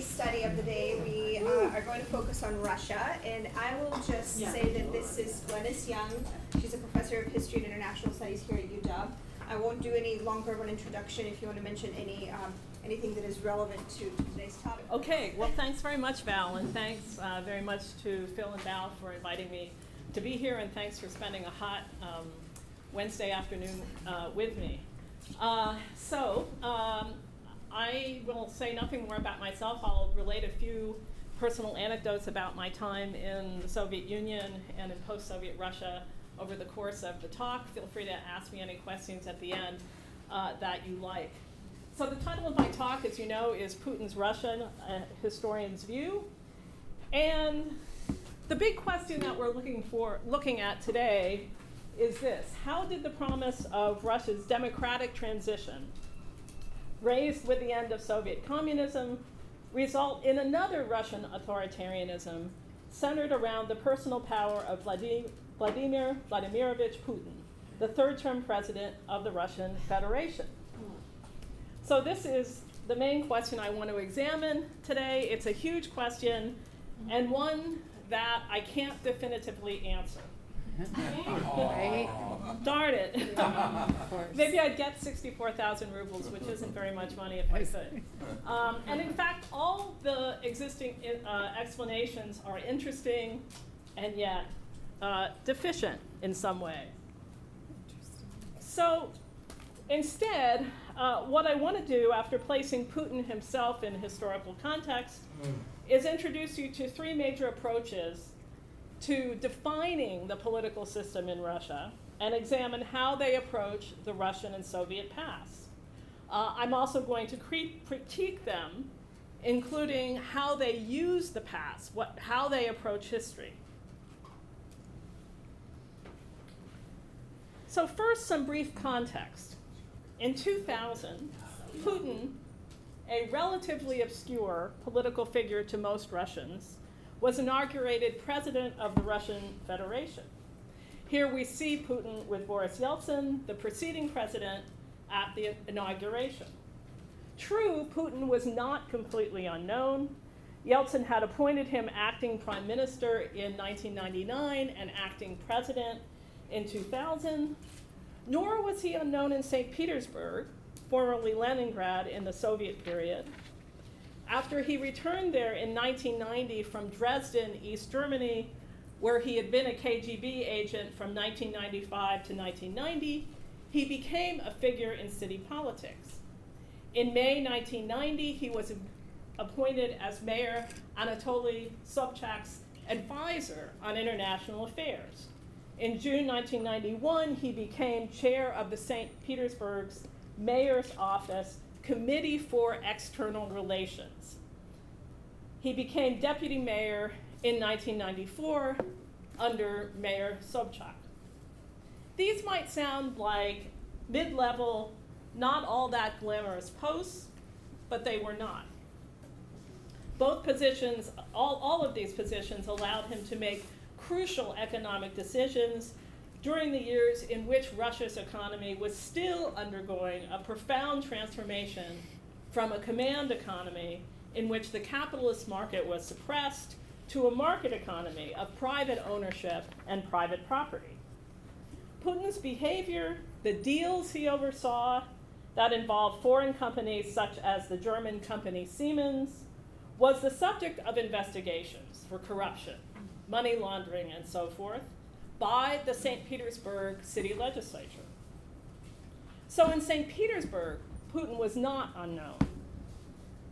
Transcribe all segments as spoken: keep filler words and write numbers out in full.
Study of the day, we uh, are going to focus on Russia, and I will just yeah. say that this is Glennys Young. She's a professor of history and international studies here at U W. I won't do any longer of an introduction if you want to mention any um, anything that is relevant to today's topic. Okay, well, thanks very much, Val, and thanks uh, very much to Phil and Val for inviting me to be here, and thanks for spending a hot um, Wednesday afternoon uh, with me. Uh, so. Um, I will say nothing more about myself. I'll relate a few personal anecdotes about my time in the Soviet Union and in post-Soviet Russia over the course of the talk. Feel free to ask me any questions at the end uh, that you like. So the title of my talk, as you know, is Putin's Russian, A Historian's View. And the big question that we're looking for, looking at today is this. How did the promise of Russia's democratic transition, raised with the end of Soviet communism, result in another Russian authoritarianism centered around the personal power of Vladim- Vladimir Vladimirovich Putin, the third-term president of the Russian Federation? So this is the main question I want to examine today. It's a huge question, and one that I can't definitively answer. Right. Darn it. Maybe I'd get sixty-four thousand rubles, which isn't very much money if I could. Um, and in fact, all the existing uh, explanations are interesting and yet uh, deficient in some way. So instead, uh, what I want to do after placing Putin himself in historical context mm. is introduce you to three major approaches to defining the political system in Russia and examine how they approach the Russian and Soviet past. Uh, I'm also going to cre- critique them, including how they use the past, what, how they approach history. So first, some brief context. In two thousand, Putin, a relatively obscure political figure to most Russians, was inaugurated president of the Russian Federation. Here we see Putin with Boris Yeltsin, the preceding president, at the inauguration. True, Putin was not completely unknown. Yeltsin had appointed him acting prime minister in nineteen ninety-nine and acting president in two thousand. Nor was he unknown in Saint Petersburg, formerly Leningrad, in the Soviet period. After he returned there in nineteen ninety from Dresden, East Germany, where he had been a K G B agent from nineteen ninety-five to nineteen ninety, he became a figure in city politics. In May nineteen ninety, he was appointed as Mayor Anatoly Sobchak's advisor on international affairs. In June nineteen ninety-one, he became chair of the Saint Petersburg's mayor's office Committee for External Relations. He became deputy mayor in nineteen ninety-four under Mayor Sobchak. These might sound like mid-level, not all that glamorous posts, but they were not. Both positions, all, all of these positions allowed him to make crucial economic decisions during the years in which Russia's economy was still undergoing a profound transformation from a command economy in which the capitalist market was suppressed to a market economy of private ownership and private property. Putin's behavior, the deals he oversaw that involved foreign companies such as the German company Siemens, was the subject of investigations for corruption, money laundering, and so forth, by the Saint Petersburg city legislature. So in Saint Petersburg, Putin was not unknown.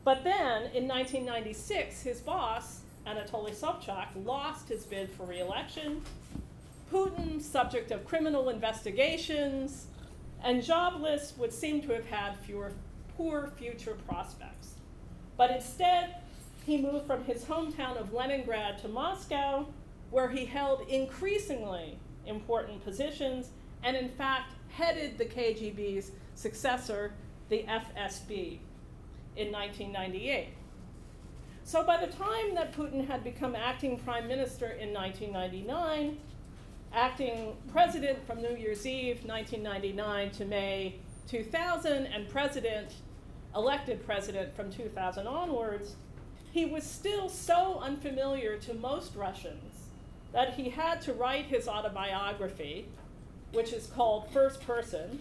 But then, in nineteen ninety-six, his boss, Anatoly Sobchak, lost his bid for re-election. Putin, subject of criminal investigations, and jobless, would seem to have had fewer poor future prospects. But instead, he moved from his hometown of Leningrad to Moscow, where he held increasingly important positions and, in fact, headed the K G B's successor, the F S B, in nineteen ninety-eight. So by the time that Putin had become acting prime minister in nineteen ninety-nine, acting president from New Year's Eve nineteen ninety-nine to May two thousand, and president, elected president from two thousand onwards, he was still so unfamiliar to most Russians that he had to write his autobiography, which is called First Person.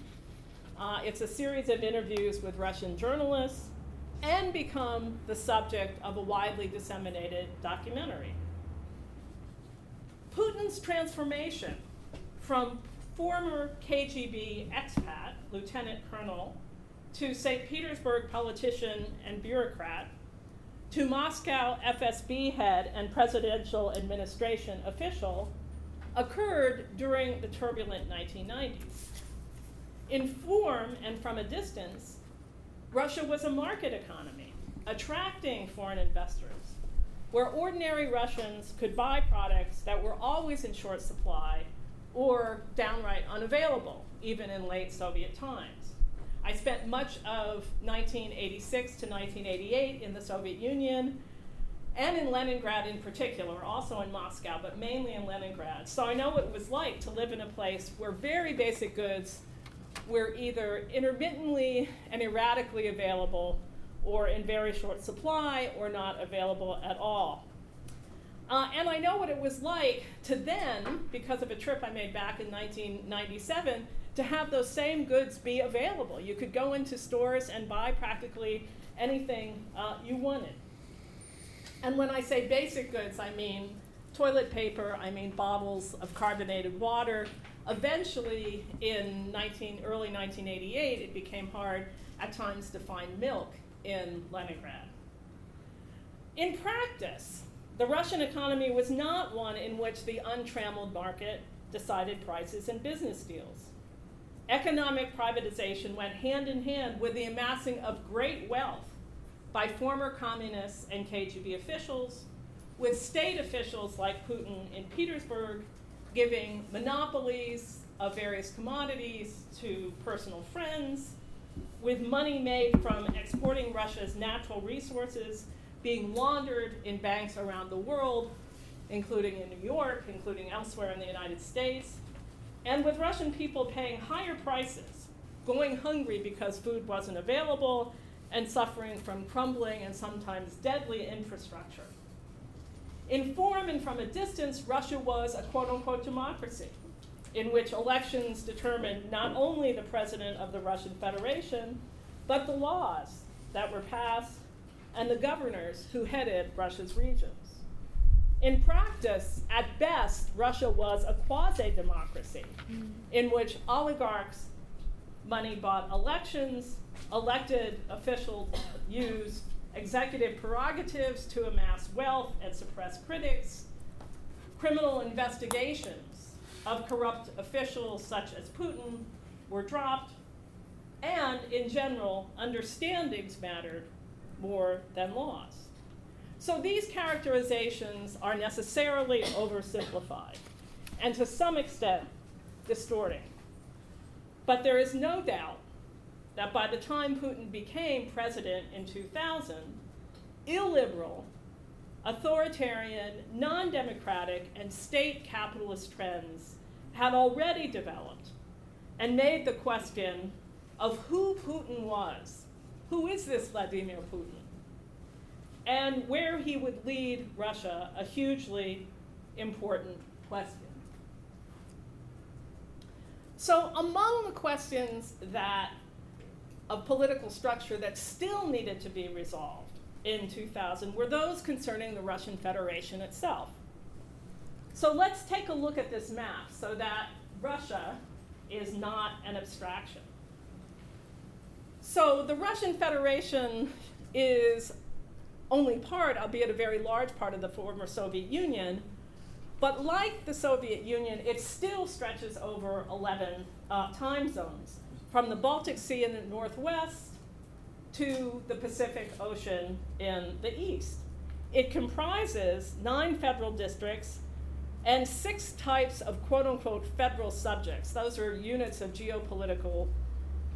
Uh, it's a series of interviews with Russian journalists, and become the subject of a widely disseminated documentary. Putin's transformation from former K G B expat, lieutenant colonel, to Saint Petersburg politician and bureaucrat, to Moscow F S B head and presidential administration official, occurred during the turbulent nineteen nineties. In form and from a distance, Russia was a market economy, attracting foreign investors, where ordinary Russians could buy products that were always in short supply or downright unavailable, even in late Soviet times. I spent much of nineteen eighty-six to nineteen eighty-eight in the Soviet Union, and in Leningrad in particular, also in Moscow, but mainly in Leningrad. So I know what it was like to live in a place where very basic goods were either intermittently and erratically available, or in very short supply, or not available at all. Uh, and I know what it was like to then, because of a trip I made back in nineteen ninety-seven, to have those same goods be available. You could go into stores and buy practically anything uh, you wanted. And when I say basic goods, I mean toilet paper, I mean bottles of carbonated water. Eventually, in nineteen, early nineteen eighty-eight, it became hard at times to find milk in Leningrad. In practice, the Russian economy was not one in which the untrammeled market decided prices and business deals. Economic privatization went hand in hand with the amassing of great wealth by former communists and K G B officials, with state officials like Putin in Petersburg giving monopolies of various commodities to personal friends, with money made from exporting Russia's natural resources being laundered in banks around the world, including in New York, including elsewhere in the United States, and with Russian people paying higher prices, going hungry because food wasn't available, and suffering from crumbling and sometimes deadly infrastructure. In form and from a distance, Russia was a quote-unquote democracy, in which elections determined not only the president of the Russian Federation, but the laws that were passed and the governors who headed Russia's regions. In practice, at best, Russia was a quasi-democracy, mm-hmm. in which oligarchs' money bought elections, elected officials used executive prerogatives to amass wealth and suppress critics, criminal investigations of corrupt officials such as Putin were dropped, and in general, understandings mattered more than laws. So these characterizations are necessarily oversimplified and to some extent distorting. But there is no doubt that by the time Putin became president in two thousand, illiberal, authoritarian, non-democratic, and state capitalist trends had already developed and made the question of who Putin was, who is this Vladimir Putin, and where he would lead Russia, a hugely important question. So among the questions that of political structure that still needed to be resolved in two thousand were those concerning the Russian Federation itself. So let's take a look at this map so that Russia is not an abstraction. So the Russian Federation is only part, albeit a very large part, of the former Soviet Union, but like the Soviet Union, it still stretches over eleven uh, time zones, from the Baltic Sea in the northwest to the Pacific Ocean in the east. It comprises nine federal districts and six types of quote-unquote federal subjects. Those are units of geopolitical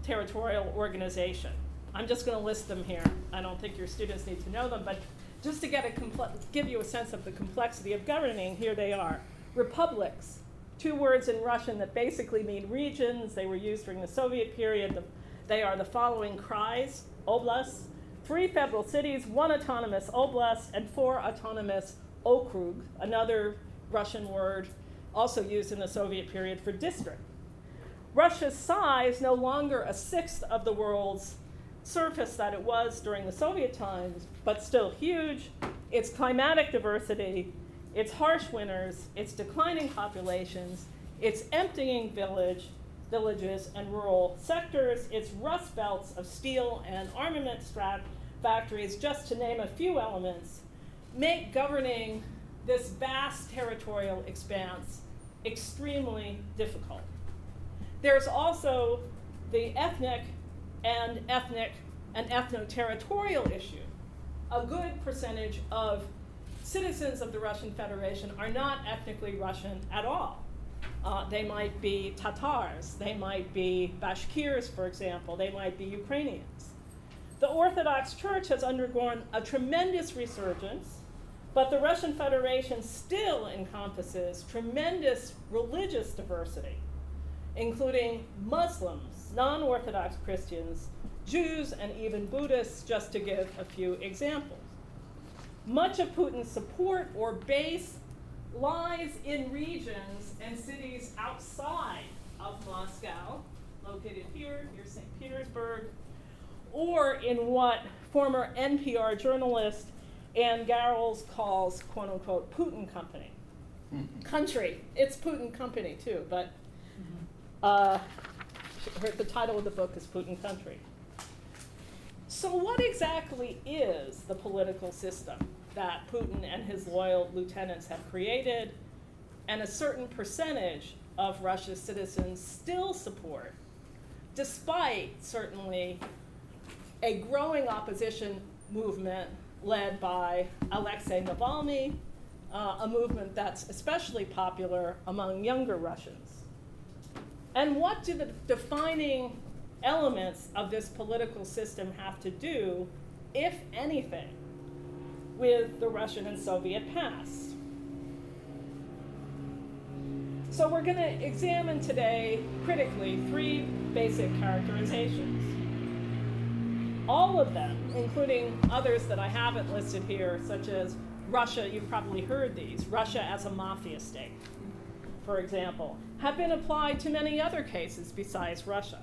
territorial organization. I'm just going to list them here. I don't think your students need to know them, but just to get a comple- give you a sense of the complexity of governing, here they are. Republics, two words in Russian that basically mean regions. They were used during the Soviet period. The, they are the following krais, oblasts, three federal cities, one autonomous oblast, and four autonomous okrug, another Russian word also used in the Soviet period for district. Russia's size, no longer a sixth of the world's surface that it was during the Soviet times, but still huge, its climatic diversity, its harsh winters, its declining populations, its emptying village, villages and rural sectors, its rust belts of steel and armament strat- factories, just to name a few elements, make governing this vast territorial expanse extremely difficult. There's also the ethnic and ethnic and ethno-territorial issue. A good percentage of citizens of the Russian Federation are not ethnically Russian at all. Uh, they might be Tatars, they might be Bashkirs, for example, they might be Ukrainians. The Orthodox Church has undergone a tremendous resurgence, but the Russian Federation still encompasses tremendous religious diversity, including Muslims, non-Orthodox Christians, Jews, and even Buddhists, just to give a few examples. Much of Putin's support or base lies in regions and cities outside of Moscow, located here, near Saint Petersburg, or in what former N P R journalist Ann Garrels calls, quote unquote, Putin company. Mm-hmm. Country. It's Putin company too, but mm-hmm. uh, the title of the book is Putin Country. So what exactly is the political system that Putin and his loyal lieutenants have created, and a certain percentage of Russia's citizens still support, despite certainly a growing opposition movement led by Alexei Navalny, uh, a movement that's especially popular among younger Russians? And what do the defining elements of this political system have to do, if anything, with the Russian and Soviet past? So we're going to examine today, critically, three basic characterizations. All of them, including others that I haven't listed here, such as Russia, you've probably heard these, Russia as a mafia state, for example, have been applied to many other cases besides Russia.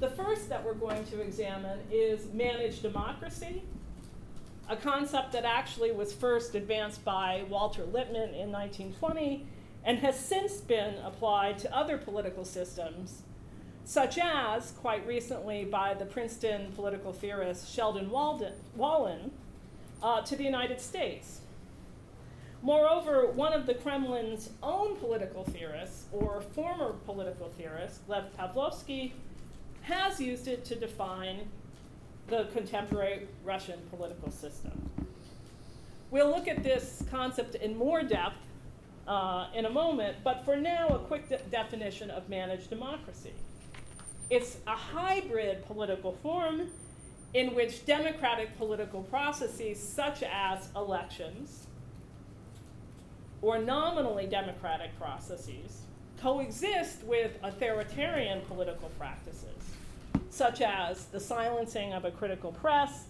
The first that we're going to examine is managed democracy, a concept that actually was first advanced by Walter Lippmann in nineteen twenty and has since been applied to other political systems, such as, quite recently, by the Princeton political theorist Sheldon Walden, Wallen uh, to the United States. Moreover, one of the Kremlin's own political theorists, or former political theorist, Lev Pavlovsky, has used it to define the contemporary Russian political system. We'll look at this concept in more depth uh, in a moment, but for now, a quick de- definition of managed democracy. It's a hybrid political form in which democratic political processes, such as elections or nominally democratic processes, coexist with authoritarian political practices, such as the silencing of a critical press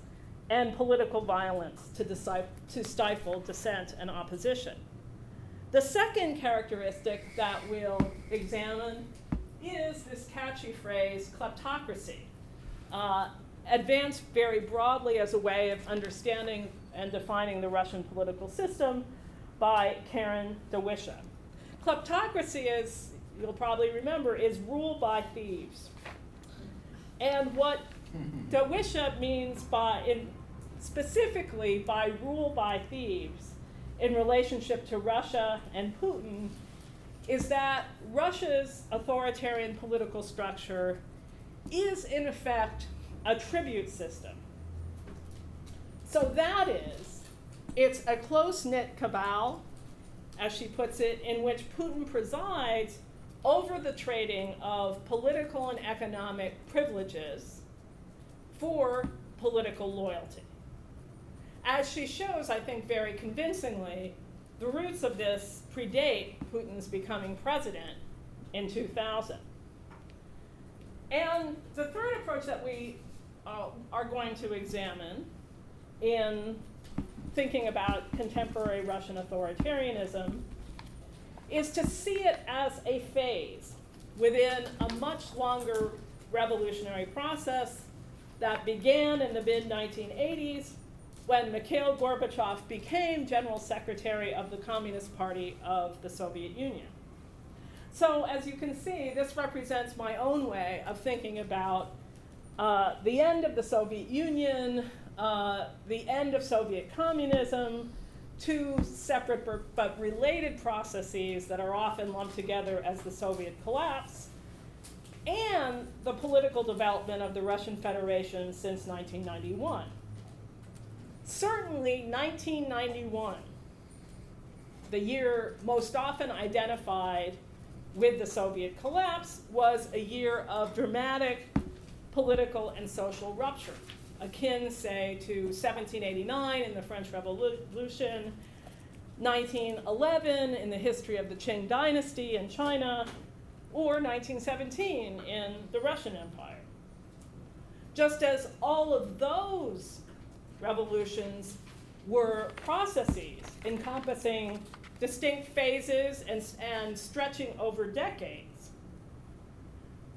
and political violence to, decip- to stifle dissent and opposition. The second characteristic that we'll examine is this catchy phrase, kleptocracy, uh, advanced very broadly as a way of understanding and defining the Russian political system by Karen Dawisha. Kleptocracy, as you'll probably remember, is rule by thieves. And what Dawisha means by, in, specifically by rule by thieves in relationship to Russia and Putin, is that Russia's authoritarian political structure is, in effect, a tribute system. So that is, It's a close-knit cabal, as she puts it, in which Putin presides over the trading of political and economic privileges for political loyalty. As she shows, I think very convincingly, the roots of this predate Putin's becoming president in two thousand. And the third approach that we uh, are going to examine in thinking about contemporary Russian authoritarianism is to see it as a phase within a much longer revolutionary process that began in the mid nineteen eighties when Mikhail Gorbachev became General Secretary of the Communist Party of the Soviet Union. So as you can see, this represents my own way of thinking about uh, the end of the Soviet Union, uh, the end of Soviet communism, two separate but related processes that are often lumped together as the Soviet collapse, and the political development of the Russian Federation since nineteen ninety-one. Certainly, nineteen ninety-one, the year most often identified with the Soviet collapse, was a year of dramatic political and social rupture, akin, say, to seventeen eighty-nine in the French Revolution, nineteen eleven in the history of the Qing Dynasty in China, or nineteen seventeen in the Russian Empire. Just as all of those revolutions were processes encompassing distinct phases and, and stretching over decades,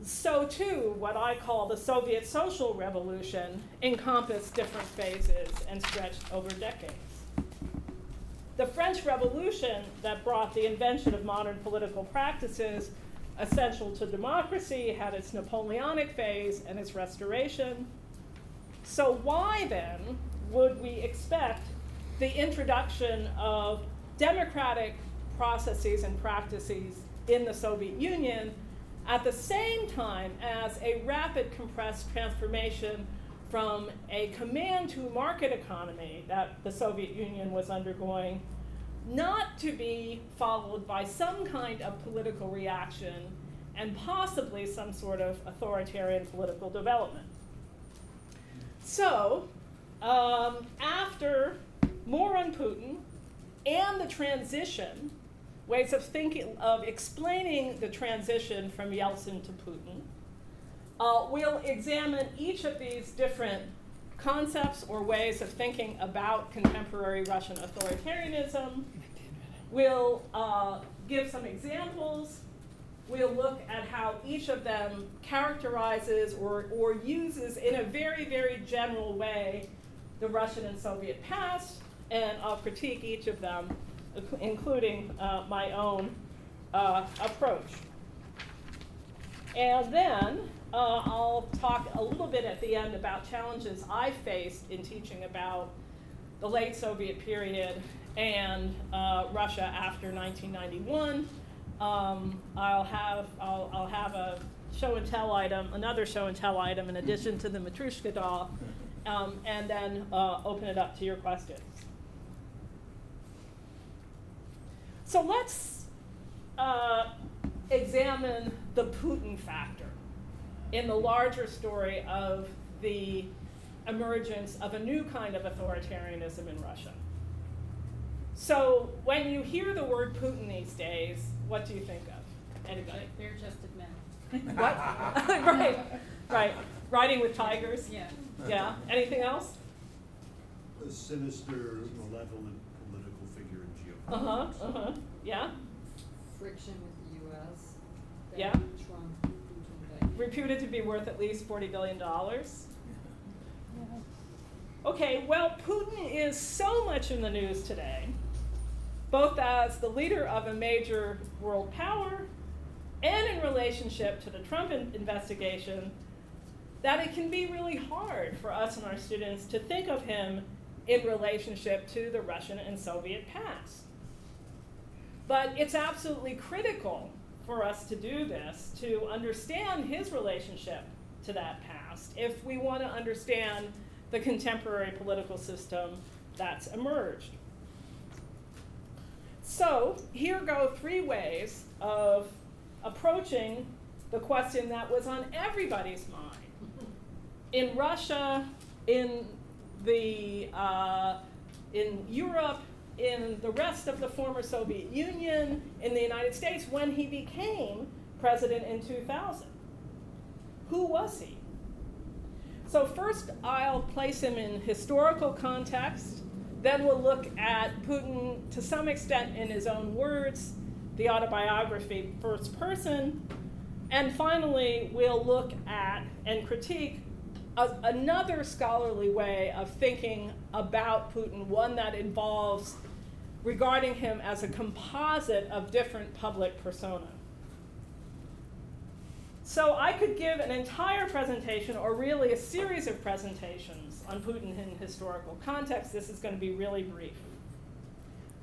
so too what I call the Soviet Social Revolution encompassed different phases and stretched over decades. The French Revolution that brought the invention of modern political practices essential to democracy had its Napoleonic phase and its restoration. So why then would we expect the introduction of democratic processes and practices in the Soviet Union at the same time as a rapid compressed transformation from a command to market economy that the Soviet Union was undergoing, not to be followed by some kind of political reaction and possibly some sort of authoritarian political development? So, um, after more on Putin and the transition, ways of thinking of explaining the transition from Yeltsin to Putin, uh, we'll examine each of these different concepts or ways of thinking about contemporary Russian authoritarianism. We'll uh, give some examples. We'll look at how each of them characterizes or, or uses in a very, very general way the Russian and Soviet past, and I'll critique each of them, including uh, my own uh, approach. And then uh, I'll talk a little bit at the end about challenges I faced in teaching about the late Soviet period and uh, Russia after nineteen ninety-one. Um, I'll have I'll, I'll have a show and tell item, another show and tell item in addition to the Matryoshka doll, um, and then uh, open it up to your questions. So let's uh, examine the Putin factor in the larger story of the emergence of a new kind of authoritarianism in Russia. So when you hear the word Putin these days, what do you think of? Anybody? They're adjusted men. What? Right, right. Riding with tigers? Yeah. Yeah. Anything else? A sinister, malevolent political figure in geopolitics. Uh-huh, uh-huh. Yeah? Friction with the U S. Yeah. Trump, Putin, reputed to be worth at least forty billion dollars. Okay, well, Putin is so much in the news today, both as the leader of a major world power and in relationship to the Trump in- investigation, that it can be really hard for us and our students to think of him in relationship to the Russian and Soviet past. But it's absolutely critical for us to do this, to understand his relationship to that past, if we want to understand the contemporary political system that's emerged. So here go three ways of approaching the question that was on everybody's mind. In Russia, in, the, uh, in Europe, in the rest of the former Soviet Union, in the United States, when he became president in two thousand. Who was he? So first, I'll place him in historical context. Then we'll look at Putin, to some extent, in his own words, the autobiography, first person. And finally, we'll look at and critique a, another scholarly way of thinking about Putin, one that involves regarding him as a composite of different public personas. So I could give an entire presentation, or really a series of presentations, on Putin in historical context. This is going to be really brief.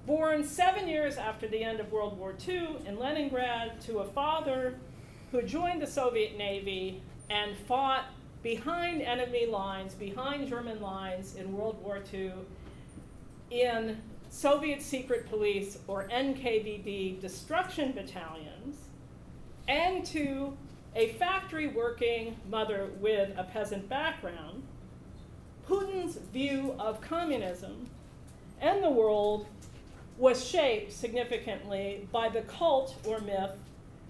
Born seven years after the end of World War Two in Leningrad to a father who joined the Soviet Navy and fought behind enemy lines, behind German lines in World War Two in Soviet secret police, or N K V D, destruction battalions, and to a factory-working mother with a peasant background, Putin's view of communism and the world was shaped significantly by the cult or myth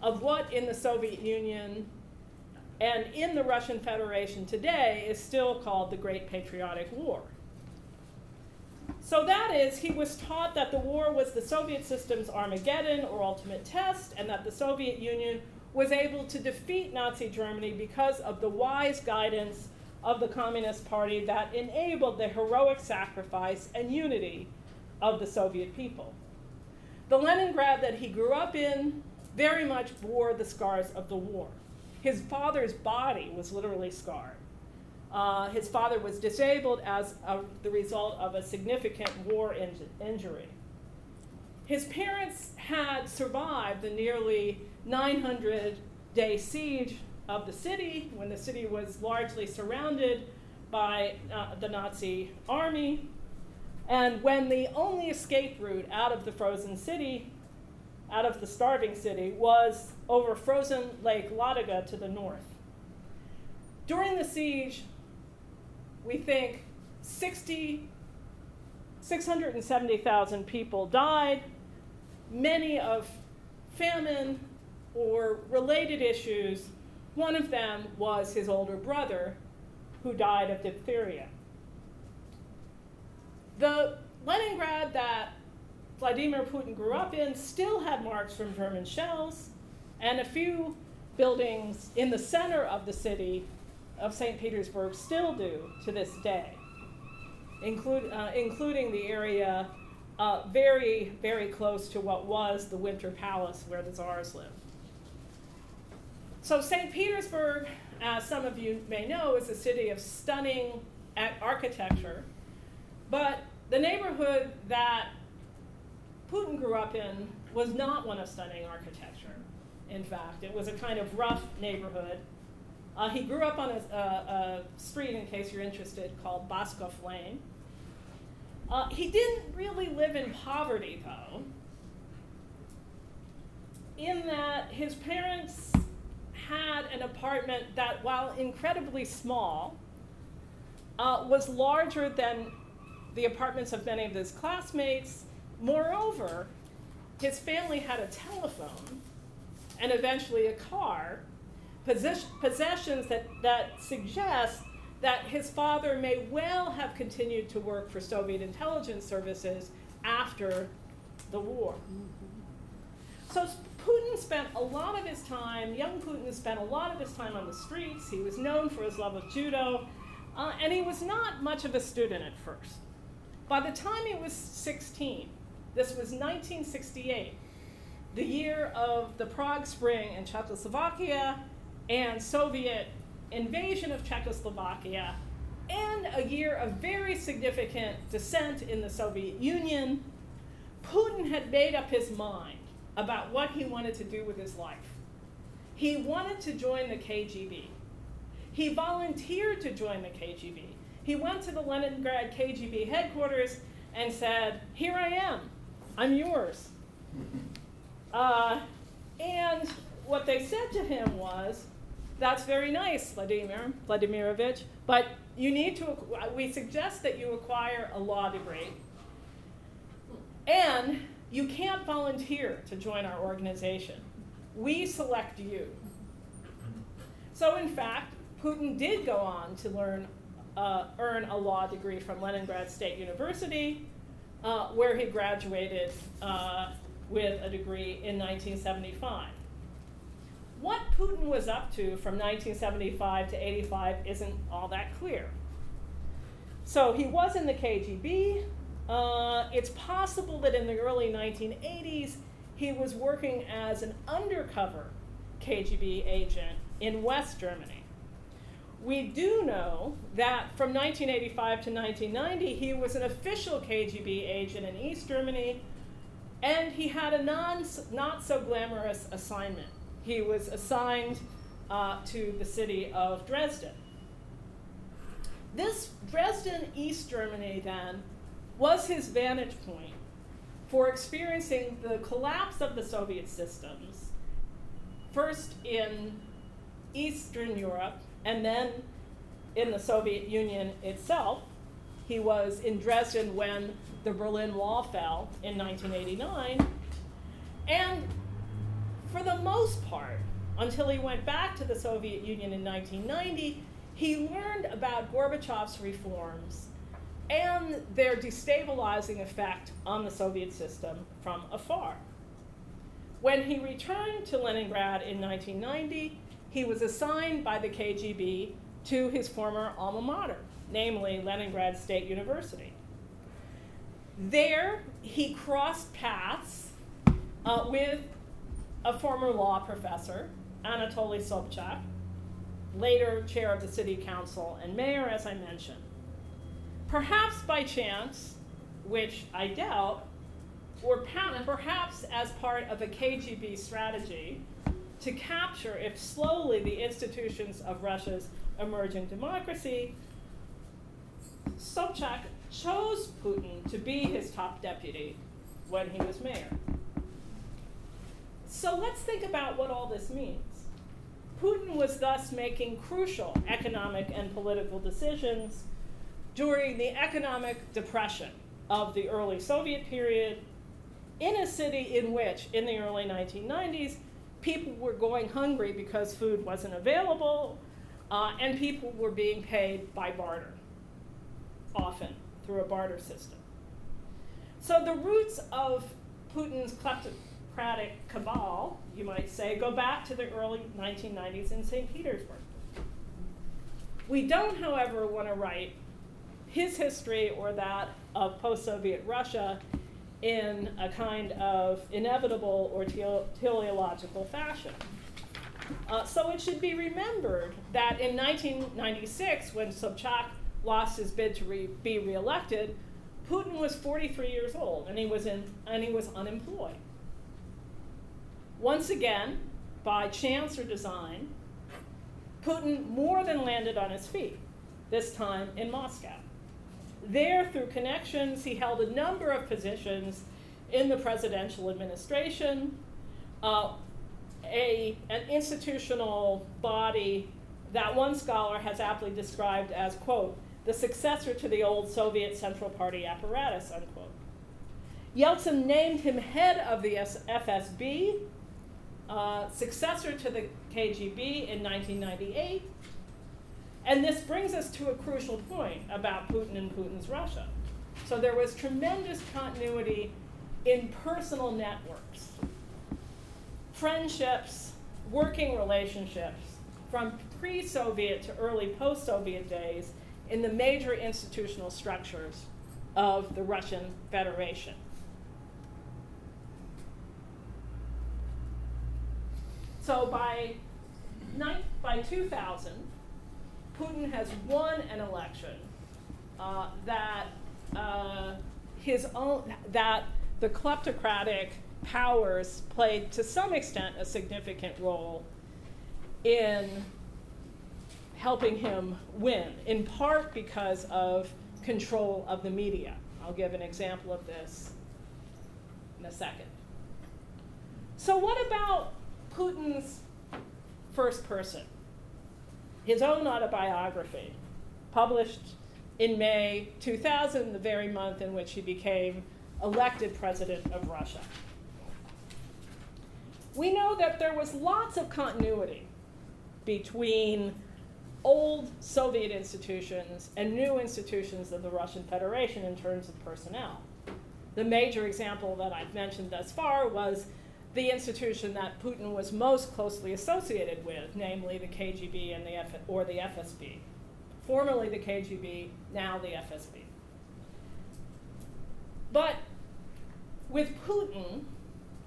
of what in the Soviet Union and in the Russian Federation today is still called the Great Patriotic War. So that is, he was taught that the war was the Soviet system's Armageddon or ultimate test, and that the Soviet Union was able to defeat Nazi Germany because of the wise guidance of the Communist Party that enabled the heroic sacrifice and unity of the Soviet people. The Leningrad that he grew up in very much bore the scars of the war. His father's body was literally scarred. Uh, his father was disabled as a, the result of a significant war inj- injury. His parents had survived the nearly nine hundred day siege of the city, when the city was largely surrounded by uh, the Nazi army, and when the only escape route out of the frozen city, out of the starving city, was over frozen Lake Ladoga to the north. During the siege, we think six hundred seventy thousand people died, many of famine or related issues. One of them was his older brother, who died of diphtheria. The Leningrad that Vladimir Putin grew up in still had marks from German shells, and a few buildings in the center of the city of Saint Petersburg still do to this day, include, uh, including the area Uh, very, very close to what was the Winter Palace where the Tsars lived. So Saint Petersburg, as some of you may know, is a city of stunning architecture, but the neighborhood that Putin grew up in was not one of stunning architecture. In fact, it was a kind of rough neighborhood. Uh, he grew up on a, a, a street, in case you're interested, called Baskov Lane. Uh, he didn't really live in poverty, though, in that his parents had an apartment that, while incredibly small, uh, was larger than the apartments of many of his classmates. Moreover, his family had a telephone and eventually a car, possess- possessions that, that suggest that his father may well have continued to work for Soviet intelligence services after the war. Mm-hmm. So Putin spent a lot of his time, young Putin spent a lot of his time on the streets. He was known for his love of judo, uh, and he was not much of a student at first. By the time he was sixteen, this was nineteen sixty-eight, the year of the Prague Spring in Czechoslovakia and Soviet invasion of Czechoslovakia, and a year of very significant dissent in the Soviet Union, Putin had made up his mind about what he wanted to do with his life. He wanted to join the K G B. He volunteered to join the K G B. He went to the Leningrad K G B headquarters and said, "Here I am. I'm yours. Uh, and what they said to him was, that's very nice, Vladimir Vladimirovich, but you need to, we suggest that you acquire a law degree. And you can't volunteer to join our organization. We select you. So in fact, Putin did go on to learn, uh, earn a law degree from Leningrad State University, uh, where he graduated uh, with a degree in nineteen seventy-five. What Putin was up to from nineteen seventy-five to eighty-five isn't all that clear. So he was in the K G B. Uh, it's possible that in the early nineteen eighties, he was working as an undercover K G B agent in West Germany. We do know that from nineteen eighty-five to nineteen ninety, he was an official K G B agent in East Germany, and he had a non, not so glamorous assignment. He was assigned uh, to the city of Dresden. This Dresden, East Germany, then, was his vantage point for experiencing the collapse of the Soviet systems, first in Eastern Europe and then in the Soviet Union itself. He was in Dresden when the Berlin Wall fell in nineteen eighty-nine. And for the most part, until he went back to the Soviet Union in nineteen ninety, he learned about Gorbachev's reforms and their destabilizing effect on the Soviet system from afar. When he returned to Leningrad in nineteen ninety, he was assigned by the K G B to his former alma mater, namely Leningrad State University. There, he crossed paths uh, with a former law professor, Anatoly Sobchak, later chair of the city council and mayor, as I mentioned. Perhaps by chance, which I doubt, or perhaps as part of a K G B strategy to capture, if slowly, the institutions of Russia's emerging democracy, Sobchak chose Putin to be his top deputy when he was mayor. So let's think about what all this means. Putin was thus making crucial economic and political decisions during the economic depression of the early Soviet period, in a city in which, in the early nineteen nineties, people were going hungry because food wasn't available, uh, and people were being paid by barter, often through a barter system. So the roots of Putin's kleptocratic cabal, you might say, go back to the early nineteen nineties in Saint Petersburg. We don't, however, want to write his history or that of post-Soviet Russia in a kind of inevitable or teleological fashion. Uh, so it should be remembered that in nineteen ninety-six, when Sobchak lost his bid to re- be reelected, Putin was forty-three years old, and he was in, and he was unemployed. Once again, by chance or design, Putin more than landed on his feet, this time in Moscow. There, through connections, he held a number of positions in the presidential administration, uh, a, an institutional body that one scholar has aptly described as, quote, the successor to the old Soviet Central Party apparatus, unquote. Yeltsin named him head of the F S B, uh, successor to the K G B in nineteen ninety-eight. And this brings us to a crucial point about Putin and Putin's Russia. So there was tremendous continuity in personal networks, friendships, working relationships from pre-Soviet to early post-Soviet days in the major institutional structures of the Russian Federation. So by, ni- by two thousand, Putin has won an election uh, that uh, his own that the kleptocratic powers played to some extent a significant role in helping him win, in part because of control of the media. I'll give an example of this in a second. So what about Putin's first person? His own autobiography, published in May two thousand, the very month in which he became elected president of Russia. We know that there was lots of continuity between old Soviet institutions and new institutions of the Russian Federation in terms of personnel. The major example that I've mentioned thus far was the institution that Putin was most closely associated with, namely the K G B and the F- or the F S B. Formerly the K G B, now the F S B. But with Putin,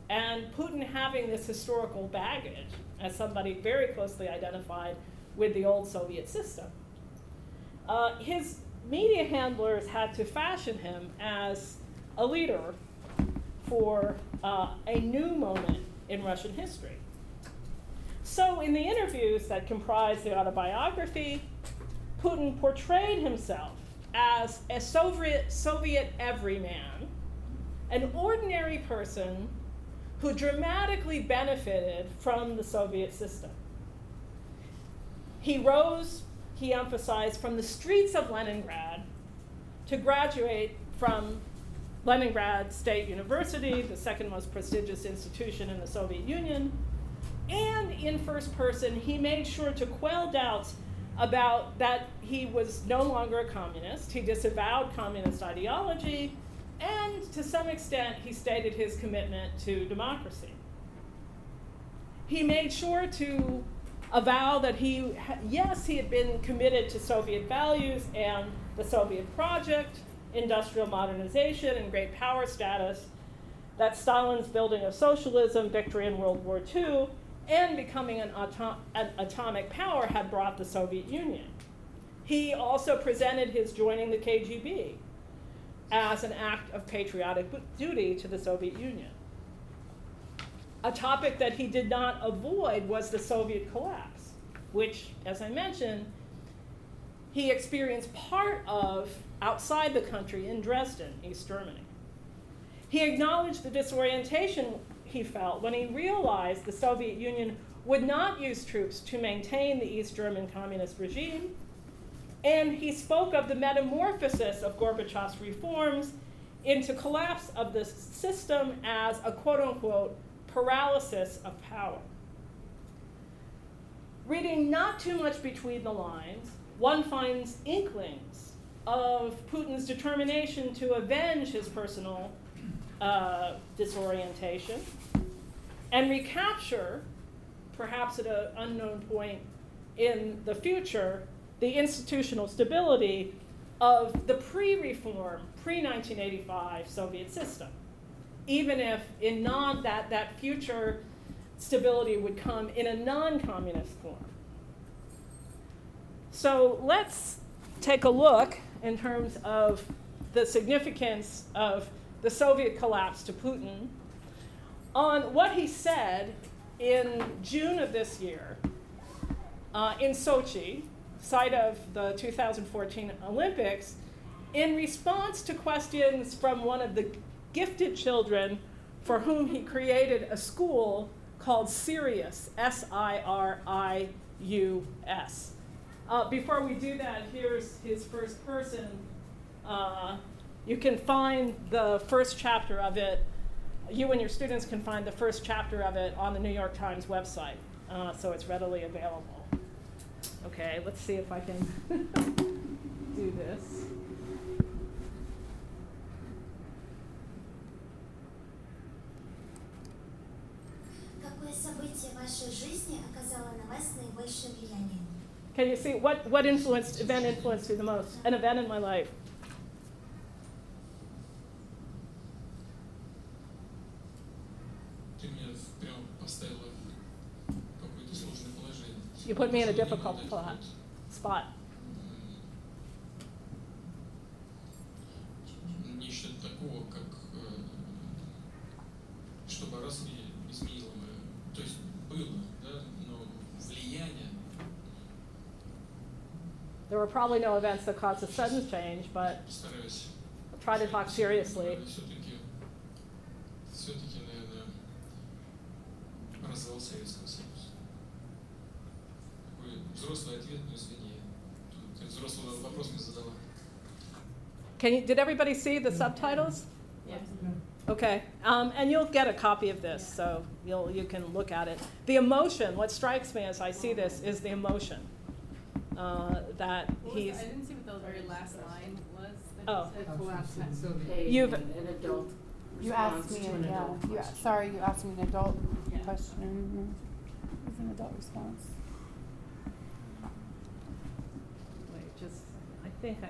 and Putin having this historical baggage as somebody very closely identified with the old Soviet system, uh, his media handlers had to fashion him as a leader for uh, a new moment in Russian history. So in the interviews that comprise the autobiography, Putin portrayed himself as a Soviet, Soviet everyman, an ordinary person who dramatically benefited from the Soviet system. He rose, he emphasized, from the streets of Leningrad to graduate from Leningrad State University, the second most prestigious institution in the Soviet Union. And in first person, he made sure to quell doubts about that he was no longer a communist. He disavowed communist ideology, and to some extent, he stated his commitment to democracy. He made sure to avow that he, yes, he had been committed to Soviet values and the Soviet project, industrial modernization and great power status, that Stalin's building of socialism, victory in World War Two, and becoming an, atom- an atomic power had brought the Soviet Union. He also presented his joining the K G B as an act of patriotic duty to the Soviet Union. A topic that he did not avoid was the Soviet collapse, which, as I mentioned, he experienced part of outside the country in Dresden, East Germany. He acknowledged the disorientation he felt when he realized the Soviet Union would not use troops to maintain the East German communist regime, and he spoke of the metamorphosis of Gorbachev's reforms into collapse of the system as a quote-unquote paralysis of power. Reading not too much between the lines, one finds inklings of Putin's determination to avenge his personal uh, disorientation and recapture, perhaps at an unknown point in the future, the institutional stability of the pre-reform, pre-nineteen eighty-five Soviet system, even if in non that, that future stability would come in a non-communist form. So let's take a look in terms of the significance of the Soviet collapse to Putin on what he said in June of this year uh, in Sochi, site of the two thousand fourteen Olympics, in response to questions from one of the gifted children for whom he created a school called Sirius, S I R I U S. Uh, before we do that, here's his first person. Uh, you can find the first chapter of it. You and your students can find the first chapter of it on the New York Times website, uh, so it's readily available. Okay, let's see if I can do this. Какое событие вашей жизни оказало на вас наибольшее влияние? Can you see what, what influenced event influenced you the most? An event in my life. You put me in a difficult plot, spot. There were probably no events that caused a sudden change, but I'll try to talk seriously. оказал Советский Союз. Такой взрослый ответ, но извини, тут взрослый вопрос не задала. Can you, did everybody see the subtitles? Yes. Okay, um, and you'll get a copy of this, so you'll you can look at it. The emotion, what strikes me as I see this, is the emotion uh, that what he's. I didn't see what the very last line was. Oh, you've an adult. You asked me an adult. Yeah, you, sorry, you asked me an adult yeah. question. Mm-hmm. It's an adult response. Wait, just I think I.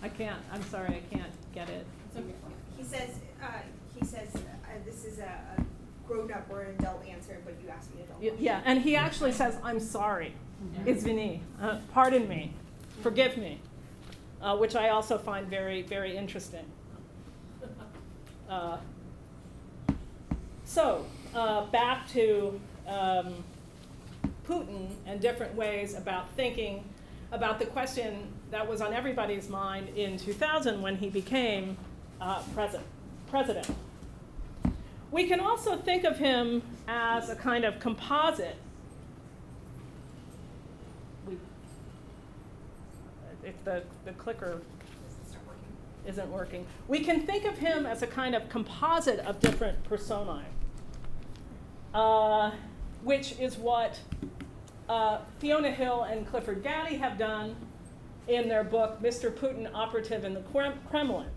I can't. I'm sorry. I can't get it. Okay. He says. Uh, he says. Uh, this is a, a grown-up or an adult answer, but you asked me adult. Y- yeah, and he actually says, "I'm sorry, mm-hmm. Izvini, uh, pardon me, forgive me," uh, which I also find very, very interesting. Uh, so uh, back to um, Putin and different ways about thinking about the question that was on everybody's mind in two thousand when he became uh, president, president. We can also think of him as a kind of composite. We, if the, the clicker isn't working. We can think of him as a kind of composite of different personae, uh, which is what uh, Fiona Hill and Clifford Gaddy have done in their book, Mister Putin, Operative in the Kremlin.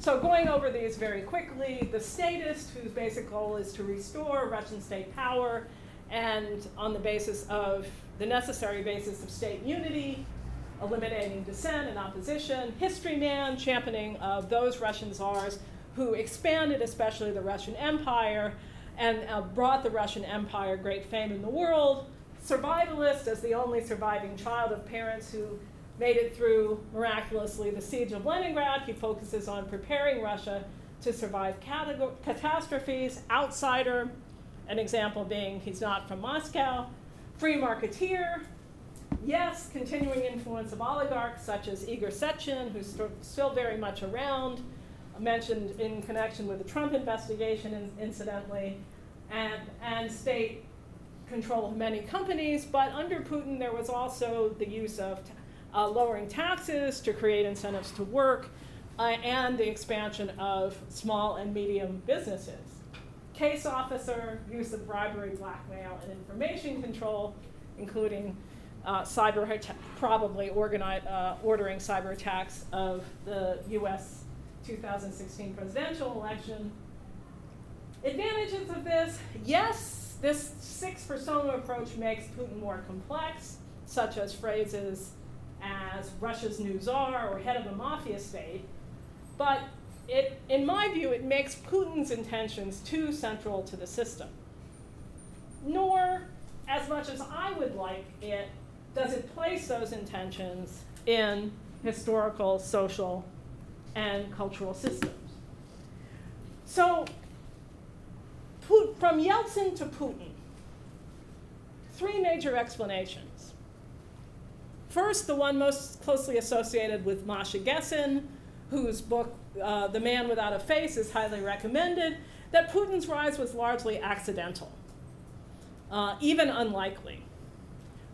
So going over these very quickly, the statist, whose basic goal is to restore Russian state power, and on the basis of the necessary basis of state unity, eliminating dissent and opposition, history man, championing of those Russian czars who expanded especially the Russian Empire and uh, brought the Russian Empire great fame in the world, survivalist as the only surviving child of parents who made it through, miraculously, the siege of Leningrad. He focuses on preparing Russia to survive categ- catastrophes, outsider, an example being he's not from Moscow, free marketeer, yes, continuing influence of oligarchs such as Igor Sechin, who's st- still very much around, mentioned in connection with the Trump investigation, in- incidentally, and, and state control of many companies. But under Putin, there was also the use of t- Uh, lowering taxes to create incentives to work, uh, and the expansion of small and medium businesses. Case officer, use of bribery, blackmail, and information control, including uh, cyber atta- probably organi- uh, ordering cyber attacks of the U S two thousand sixteen presidential election. Advantages of this, yes, this six-persona approach makes Putin more complex, such as phrases as Russia's new czar or head of a mafia state, but it, in my view, it makes Putin's intentions too central to the system. Nor, as much as I would like it, does it place those intentions in historical, social, and cultural systems. So, from Yeltsin to Putin, three major explanations. First, the one most closely associated with Masha Gessen, whose book, uh, The Man Without a Face, is highly recommended, that Putin's rise was largely accidental, uh, even unlikely.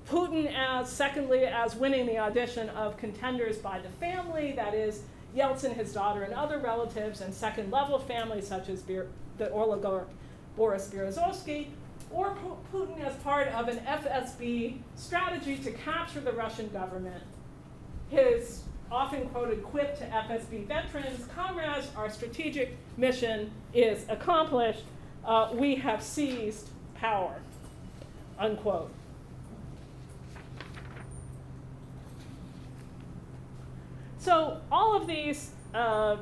Putin, as secondly, as winning the audition of contenders by the family, that is, Yeltsin, his daughter, and other relatives, and second-level family, such as Be- the oligarch Boris Berezovsky, or Putin as part of an F S B strategy to capture the Russian government. His often quoted quip to F S B veterans, "Comrades, our strategic mission is accomplished. Uh, we have seized power," unquote. So all of these uh,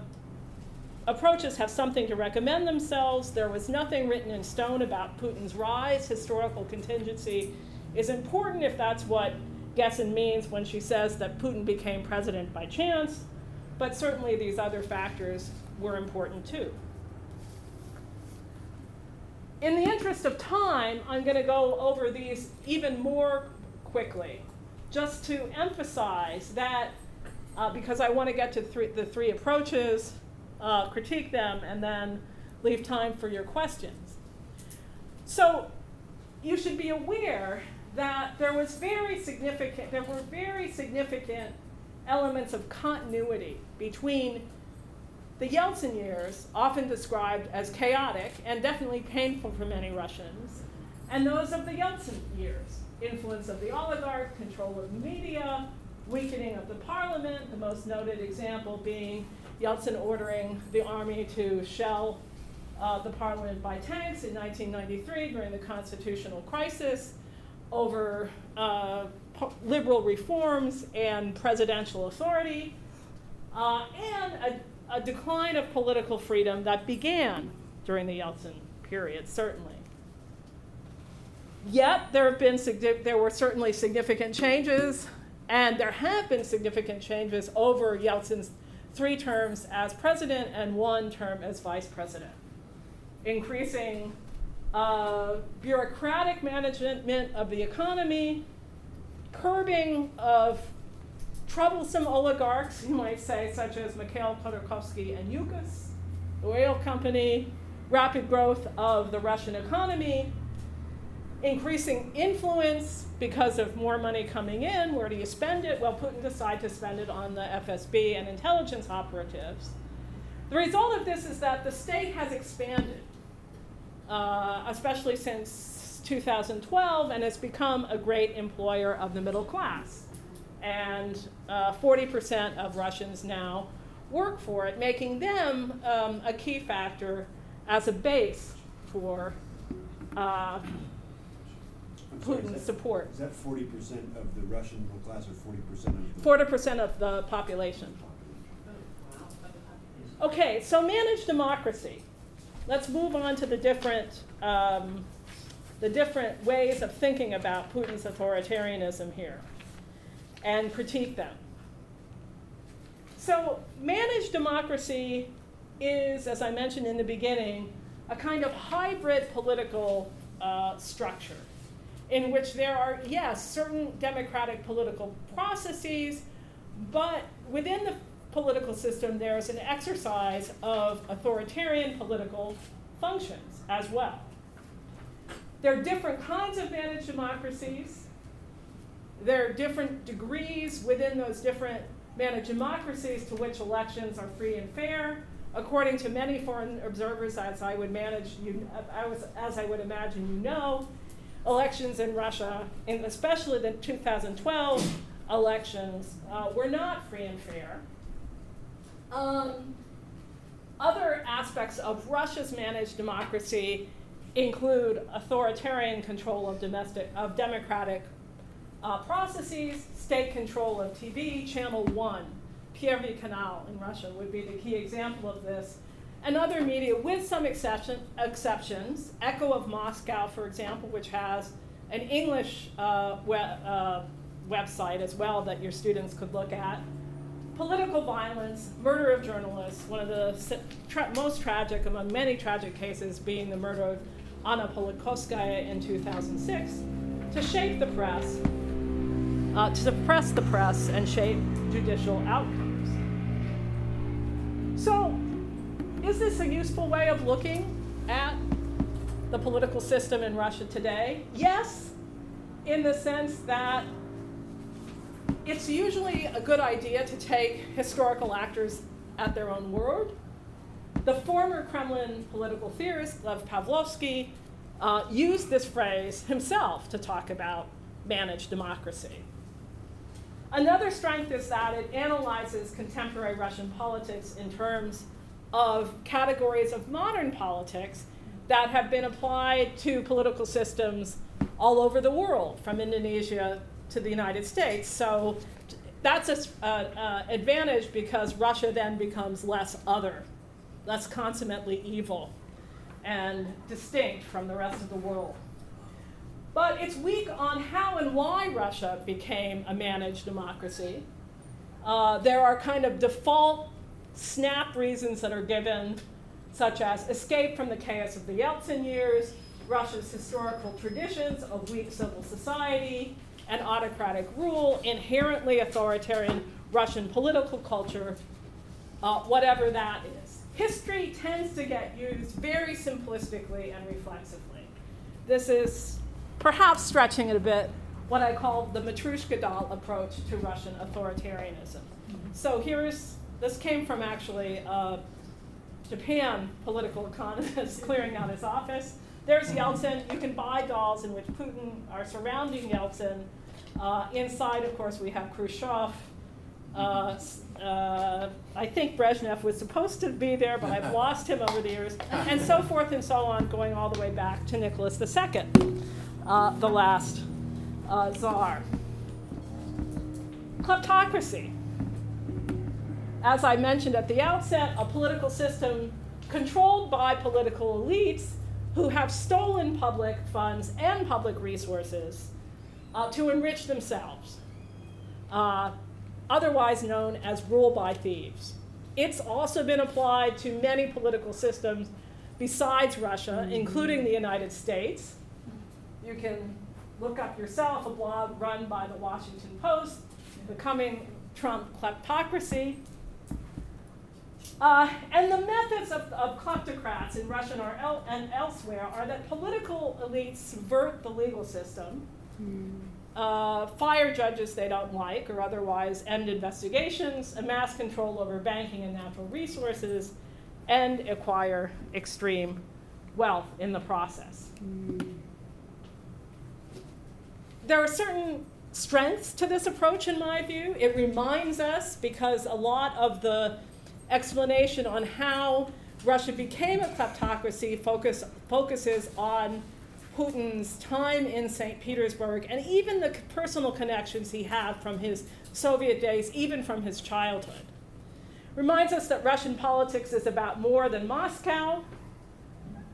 approaches have something to recommend themselves. There was nothing written in stone about Putin's rise. Historical contingency is important if that's what Gessen means when she says that Putin became president by chance, but certainly these other factors were important too. In the interest of time, I'm going to go over these even more quickly, just to emphasize that, uh, because I want to get to th- the three approaches, uh, critique them, and then leave time for your questions. So you should be aware that there was very significant, there were very significant elements of continuity between the Yeltsin years, often described as chaotic and definitely painful for many Russians, and those of the Yeltsin years. Influence of the oligarch, control of media, weakening of the parliament, the most noted example being Yeltsin ordering the army to shell uh, the parliament by tanks in nineteen ninety-three during the constitutional crisis over uh, po- liberal reforms and presidential authority, uh, and a, a decline of political freedom that began during the Yeltsin period, certainly. Yet there have been there were certainly significant changes, and there have been significant changes over Yeltsin's three terms as president and one term as vice president. Increasing uh, bureaucratic management of the economy, curbing of troublesome oligarchs, you might say, such as Mikhail Khodorkovsky and Yukos, the oil company, rapid growth of the Russian economy, increasing influence because of more money coming in. Where do you spend it? Well, Putin decided to spend it on the F S B and intelligence operatives. The result of this is that the state has expanded, uh, especially since two thousand twelve, and has become a great employer of the middle class. And uh, forty percent of Russians now work for it, making them um, a key factor as a base for uh, Putin's support. Is that forty percent of the Russian middle class or forty percent of the... forty percent of the population. Okay, so managed democracy. Let's move on to the different, um, the different ways of thinking about Putin's authoritarianism here and critique them. So managed democracy is, as I mentioned in the beginning, a kind of hybrid political uh, structure, in which there are, yes, certain democratic political processes, but within the political system, there's an exercise of authoritarian political functions as well. There are different kinds of managed democracies. There are different degrees within those different managed democracies to which elections are free and fair. According to many foreign observers, as I would manage, you, as I would imagine you know, elections in Russia, and especially the two thousand twelve elections, uh, were not free and fair. Um, other aspects of Russia's managed democracy include authoritarian control of domestic, of democratic uh, processes, state control of T V, Channel one, P R V Canal in Russia would be the key example of this. And other media, with some exception, exceptions, Echo of Moscow, for example, which has an English uh, we- uh, website as well that your students could look at. Political violence, murder of journalists, one of the tra- most tragic among many tragic cases being the murder of Anna Politkovskaya in two thousand six, to shape the press, uh, to suppress the press and shape judicial outcomes. So, is this a useful way of looking at the political system in Russia today? Yes, in the sense that it's usually a good idea to take historical actors at their own word. The former Kremlin political theorist, Lev Pavlovsky, uh, used this phrase himself to talk about managed democracy. Another strength is that it analyzes contemporary Russian politics in terms of categories of modern politics that have been applied to political systems all over the world, from Indonesia to the United States. So that's an uh, uh, advantage because Russia then becomes less other, less consummately evil, and distinct from the rest of the world. But it's weak on how and why Russia became a managed democracy. Uh, there are kind of default snap reasons that are given, such as escape from the chaos of the Yeltsin years, Russia's historical traditions of weak civil society and autocratic rule, inherently authoritarian Russian political culture, uh, whatever that is. History tends to get used very simplistically and reflexively. This is perhaps stretching it a bit, what I call the Matryoshka doll approach to Russian authoritarianism. So here's, this came from actually a Japan political economist clearing out his office. There's Yeltsin. You can buy dolls in which Putin are surrounding Yeltsin. Uh, inside, of course, we have Khrushchev. Uh, uh, I think Brezhnev was supposed to be there, but I've lost him over the years, and so forth and so on, going all the way back to Nicholas the Second, uh, the last uh, czar. Kleptocracy. As I mentioned at the outset, a political system controlled by political elites who have stolen public funds and public resources uh, to enrich themselves, uh, otherwise known as rule by thieves. It's also been applied to many political systems besides Russia, including the United States. You can look up yourself a blog run by the Washington Post, Becoming Trump Kleptocracy. Uh, and the methods of, of kleptocrats in Russia or el- and elsewhere are that political elites subvert the legal system, mm. uh, fire judges they don't like or otherwise end investigations, amass control over banking and natural resources, and acquire extreme wealth in the process. Mm. There are certain strengths to this approach, in my view. It reminds us, because a lot of the explanation on how Russia became a kleptocracy focus, focuses on Putin's time in Saint Petersburg and even the personal connections he had from his Soviet days, even from his childhood. Reminds us that Russian politics is about more than Moscow,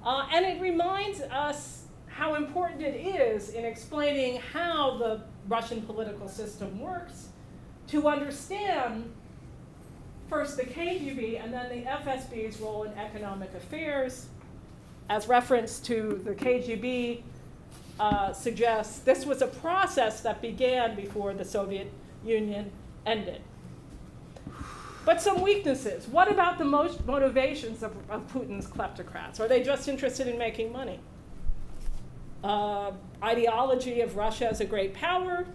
uh, and it reminds us how important it is in explaining how the Russian political system works to understand first the K G B and then the F S B's role in economic affairs. As reference to the K G B uh, suggests, this was a process that began before the Soviet Union ended. But some weaknesses. What about the most motivations of, of Putin's kleptocrats? Are they just interested in making money? Uh, ideology of Russia as a great power,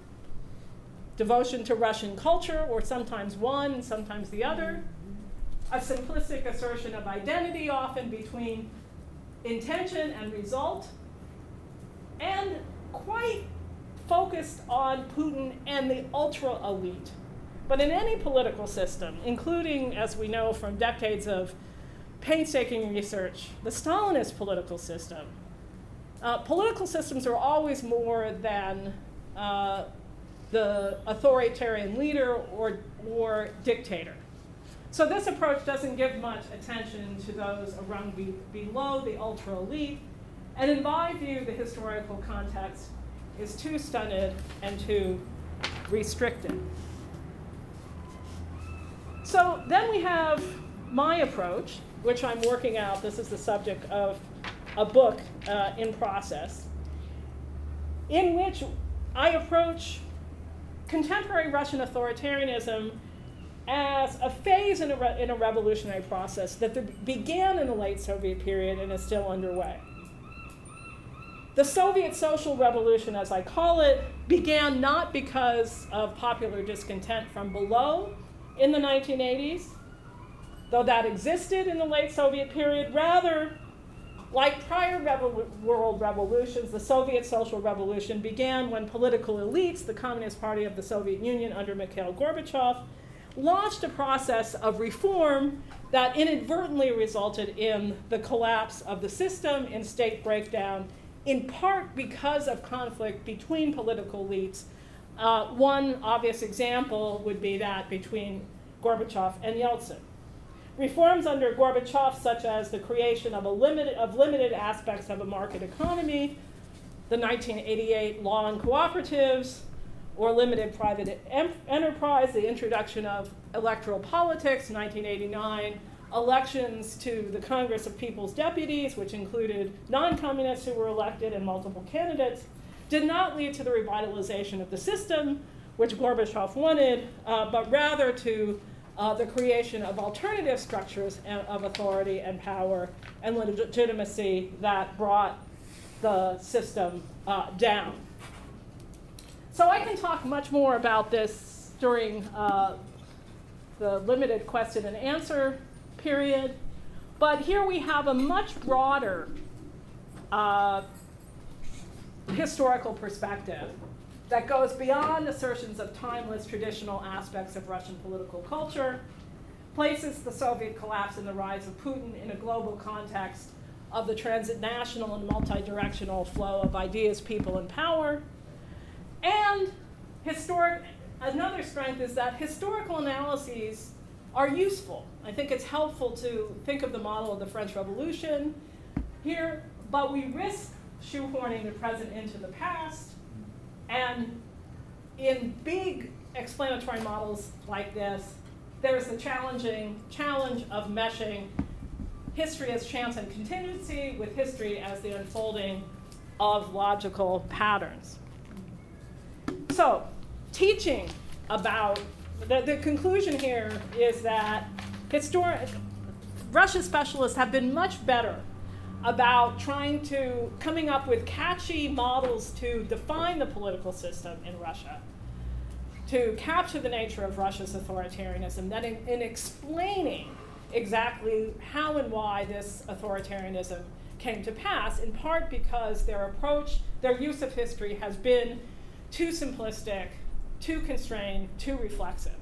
devotion to Russian culture, or sometimes one and sometimes the other, a simplistic assertion of identity, often between intention and result, and quite focused on Putin and the ultra-elite. But in any political system, including, as we know from decades of painstaking research, the Stalinist political system, uh, political systems are always more than uh, the authoritarian leader or, or dictator. So this approach doesn't give much attention to those around be, below the ultra-elite, and in my view, the historical context is too stunted and too restricted. So then we have my approach, which I'm working out. This is the subject of a book uh, in process, in which I approach contemporary Russian authoritarianism as a phase in a, re- in a revolutionary process that the, began in the late Soviet period and is still underway. The Soviet social revolution, as I call it, began not because of popular discontent from below in the nineteen eighties, though that existed in the late Soviet period. Rather, like prior revol- world revolutions, the Soviet social revolution began when political elites, the Communist Party of the Soviet Union under Mikhail Gorbachev, launched a process of reform that inadvertently resulted in the collapse of the system and state breakdown, in part because of conflict between political elites. Uh, one obvious example would be that between Gorbachev and Yeltsin. Reforms under Gorbachev, such as the creation of, a limited, of limited aspects of a market economy, the nineteen eighty-eight law on cooperatives, or limited private em- enterprise, the introduction of electoral politics, nineteen eighty-nine, elections to the Congress of People's Deputies, which included non-communists who were elected and multiple candidates, did not lead to the revitalization of the system, which Gorbachev wanted, uh, but rather to uh, the creation of alternative structures of authority and power and legitimacy that brought the system uh, down. So I can talk much more about this during uh, the limited question and answer period, but here we have a much broader uh, historical perspective that goes beyond assertions of timeless traditional aspects of Russian political culture, places the Soviet collapse and the rise of Putin in a global context of the transnational and multi-directional flow of ideas, people, and power. And historic, another strength is that historical analyses are useful. I think it's helpful to think of the model of the French Revolution here, but we risk shoehorning the present into the past. And in big explanatory models like this, there is the challenging challenge of meshing history as chance and contingency with history as the unfolding of logical patterns. So teaching about, the, the conclusion here is that historic, Russia specialists have been much better about trying to, coming up with catchy models to define the political system in Russia, to capture the nature of Russia's authoritarianism, that in, in explaining exactly how and why this authoritarianism came to pass, in part because their approach, their use of history has been too simplistic, too constrained, too reflexive.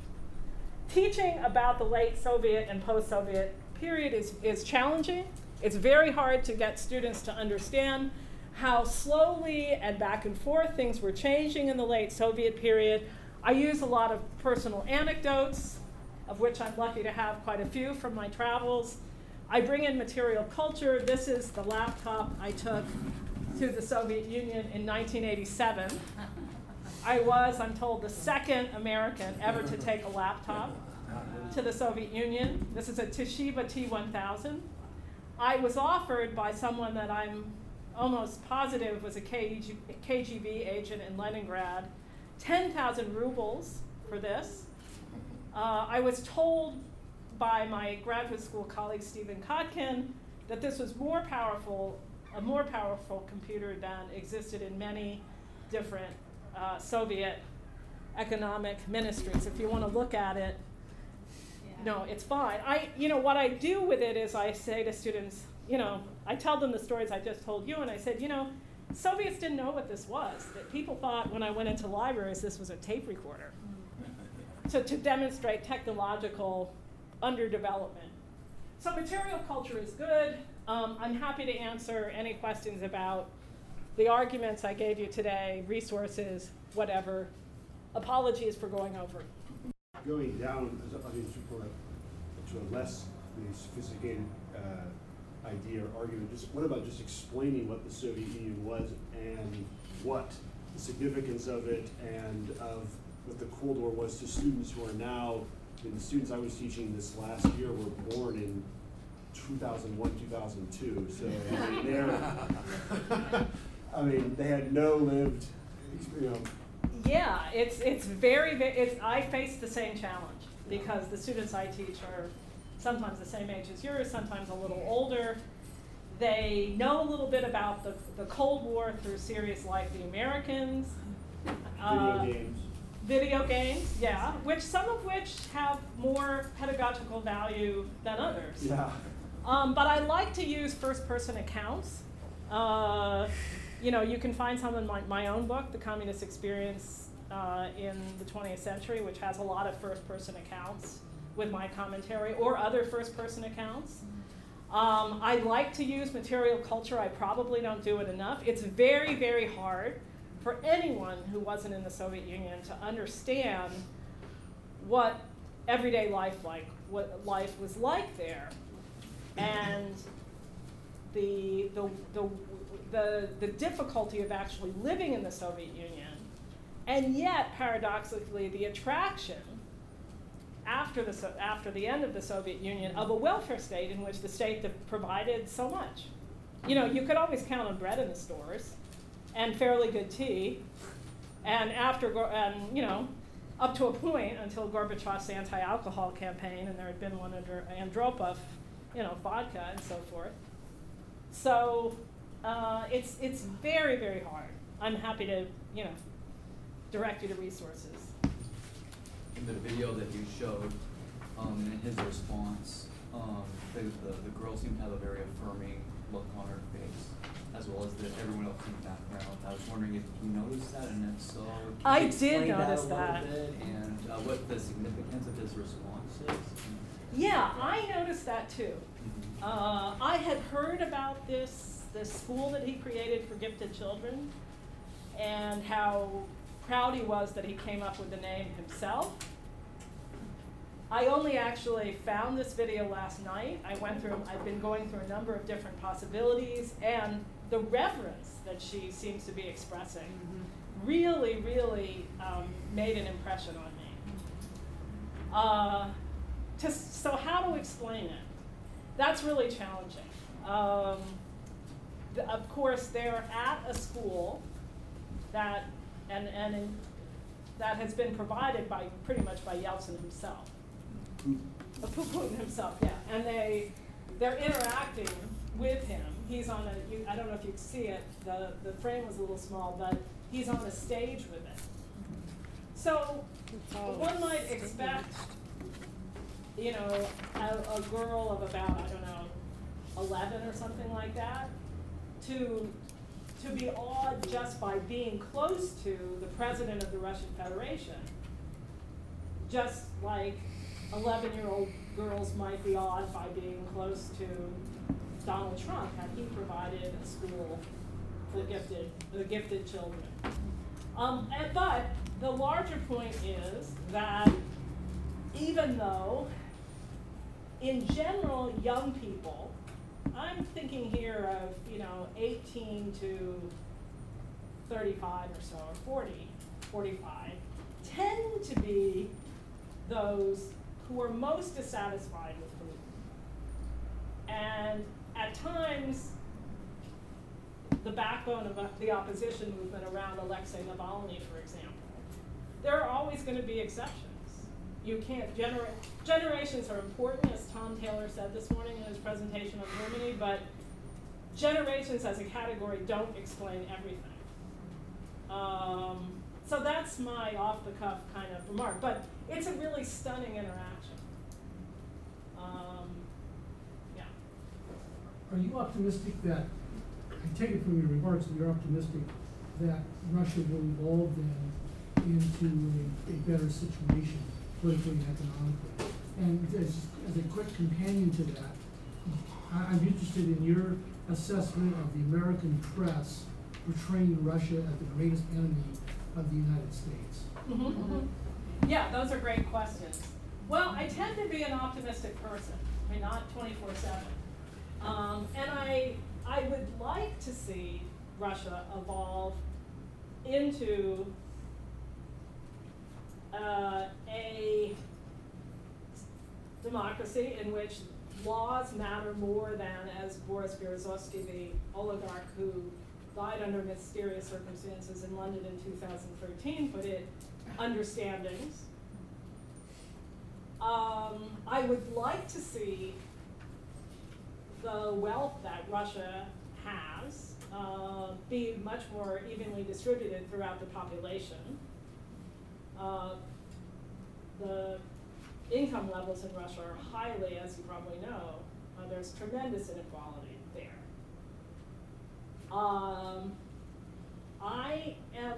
Teaching about the late Soviet and post-Soviet period is, is challenging. It's very hard to get students to understand how slowly and back and forth things were changing in the late Soviet period. I use a lot of personal anecdotes, of which I'm lucky to have quite a few from my travels. I bring in material culture. This is the laptop I took to the Soviet Union in nineteen eighty-seven. I was, I'm told, the second American ever to take a laptop to the Soviet Union. This is a Toshiba T one thousand. I was offered by someone that I'm almost positive was a K G B agent in Leningrad ten thousand rubles for this. Uh, I was told by my graduate school colleague Stephen Kotkin that this was more powerful, a more powerful computer than existed in many different uh, Soviet economic ministries. If you want to look at it, no, it's fine. I, you know, what I do with it is I say to students, you know, I tell them the stories I just told you, and I said, you know, Soviets didn't know what this was. That people thought when I went into libraries this was a tape recorder. So to demonstrate technological underdevelopment. So material culture is good. Um, I'm happy to answer any questions about the arguments I gave you today, resources, whatever. Apologies for going over. Going down as I mean, to a less really sophisticated uh, idea or argument, just what about just explaining what the Soviet Union was and what the significance of it and of what the Cold War was to students who are now, I mean, the students I was teaching this last year were born in two thousand one, two thousand two, so I mean, they're, I mean, they had no lived, you know. Yeah, it's it's very, it's, I face the same challenge because the students I teach are sometimes the same age as yours, sometimes a little older. They know a little bit about the, the Cold War through Sirius Life, the Americans. Uh, video games. Video games, yeah, which some of which have more pedagogical value than others. Yeah. Um, but I like to use first-person accounts. Uh, You know, you can find some in my, my own book, The Communist Experience uh, in the twentieth Century, which has a lot of first-person accounts with my commentary or other first-person accounts. Um, I like to use material culture. I probably don't do it enough. It's very, very hard for anyone who wasn't in the Soviet Union to understand what everyday life like, what life was like there, and the the the. The, the difficulty of actually living in the Soviet Union, and yet, paradoxically, the attraction after the, so after the end of the Soviet Union, of a welfare state in which the state provided so much. You know, you could always count on bread in the stores and fairly good tea, and after, and you know, up to a point until Gorbachev's anti-alcohol campaign, and there had been one under Andropov, you know, vodka and so forth. So uh, it's it's very, very hard. I'm happy to, you know, direct you to resources. In the video that you showed, um, and in his response, um, the, the, the girl seemed to have a very affirming look on her face, as well as the, everyone else in the background. I was wondering if you noticed that, and if so, I did notice that, that. Bit, and uh, what the significance of his response is. Yeah, I noticed that too. Mm-hmm. Uh, I had heard about this, this school that he created for gifted children, and how proud he was that he came up with the name himself. I only actually found this video last night. I went through, I've been going through a number of different possibilities, and the reverence that she seems to be expressing mm-hmm. really, really um, made an impression on me. Uh, to, so how to explain it? That's really challenging. Um, the, of course, they're at a school that, and, and in, that has been provided by pretty much by Yeltsin himself. Putin himself, yeah. And they, they're interacting with him. He's on a, you, I don't know if you can see it, the, the frame was a little small, but he's on a stage with it. So one might expect, you know, a, a girl of about, I don't know, eleven or something like that, to to be awed just by being close to the president of the Russian Federation, just like eleven-year-old girls might be awed by being close to Donald Trump, had he provided a school for gifted, the gifted children. Um, and, but the larger point is that even though, in general, young people, I'm thinking here of, you know, eighteen to thirty-five or so, or forty, forty-five, tend to be those who are most dissatisfied with Putin. And at times, the backbone of the opposition movement around Alexei Navalny, for example, there are always going to be exceptions. You can't generate, generations are important, as Tom Taylor said this morning in his presentation on Germany, but generations as a category don't explain everything. Um, so that's my off-the-cuff kind of remark, but it's a really stunning interaction. Um, yeah. Are you optimistic that, I take it from your remarks that you're optimistic that Russia will evolve then into a, a better situation, politically and economically? And as, as a quick companion to that, I, I'm interested in your assessment of the American press portraying Russia as the greatest enemy of the United States. Mm-hmm, mm-hmm. Yeah, those are great questions. Well, I tend to be an optimistic person. I mean, not twenty-four seven. Um, and I, I would like to see Russia evolve into Uh, a democracy in which laws matter more than, as Boris Berezovsky, the oligarch who died under mysterious circumstances in London in two thousand thirteen, put it, understandings. Um, I would like to see the wealth that Russia has uh, be much more evenly distributed throughout the population. Uh, the income levels in Russia are highly, as you probably know, uh, there's tremendous inequality there. Um, I am,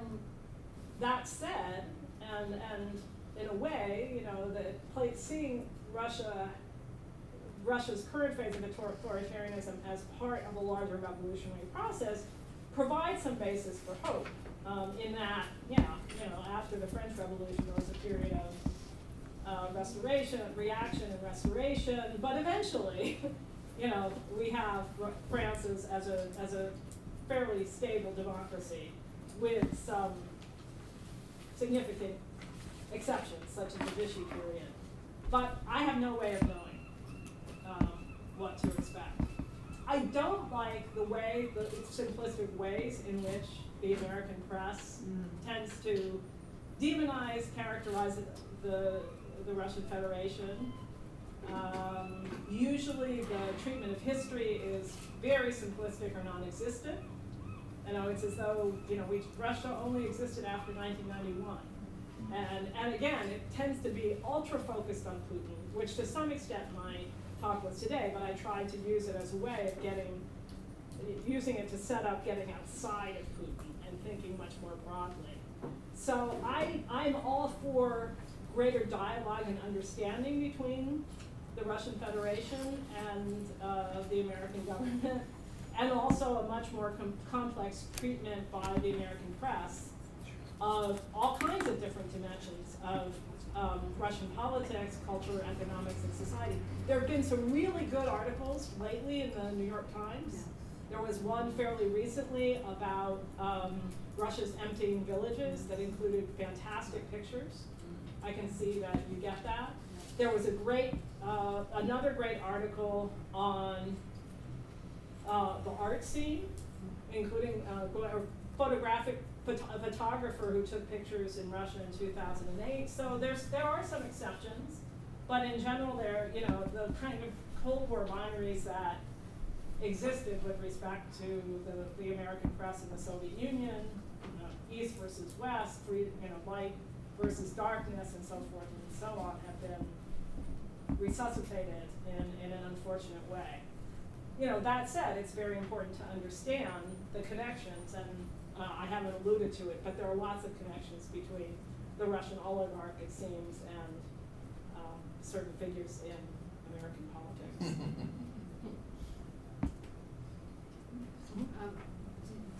that said, and and in a way, you know, the, play, seeing Russia, Russia's current phase of authoritarianism as part of a larger revolutionary process provides some basis for hope. Um, in that, yeah, you know, after the French Revolution, there was a period of uh, restoration, reaction, and restoration. But eventually, you know, we have France as a as a fairly stable democracy, with some significant exceptions, such as the Vichy period. but I have no way of knowing um, what to expect. I don't like the way, the simplistic ways in which the American press mm. tends to demonize, characterize the the Russian Federation. Um, usually the treatment of history is very simplistic or non-existent. You know, it's as though, you know, we, Russia only existed after nineteen ninety-one. And, and again, it tends to be ultra-focused on Putin, which to some extent my talk was today, but I tried to use it as a way of getting, using it to set up getting outside of Putin and thinking much more broadly. So I, I'm all for greater dialogue and understanding between the Russian Federation and uh, the American government, and also a much more com- complex treatment by the American press of all kinds of different dimensions of um, Russian politics, culture, economics, and society. There have been some really good articles lately in the New York Times. Yeah. There was one fairly recently about um, Russia's emptying villages that included fantastic pictures. I can see that you get that. There was a great, uh, another great article on uh, the art scene, including uh, a photographic phot- a photographer who took pictures in Russia in two thousand eight. So there's there are some exceptions, but in general, there you know the kind of Cold War binaries that existed with respect to the, the American press and the Soviet Union, you know, East versus West, free, you know, light versus darkness and so forth and so on have been resuscitated in, in an unfortunate way. You know, that said, it's very important to understand the connections, and uh, I haven't alluded to it, but there are lots of connections between the Russian oligarch, it seems, and um, certain figures in American politics. um,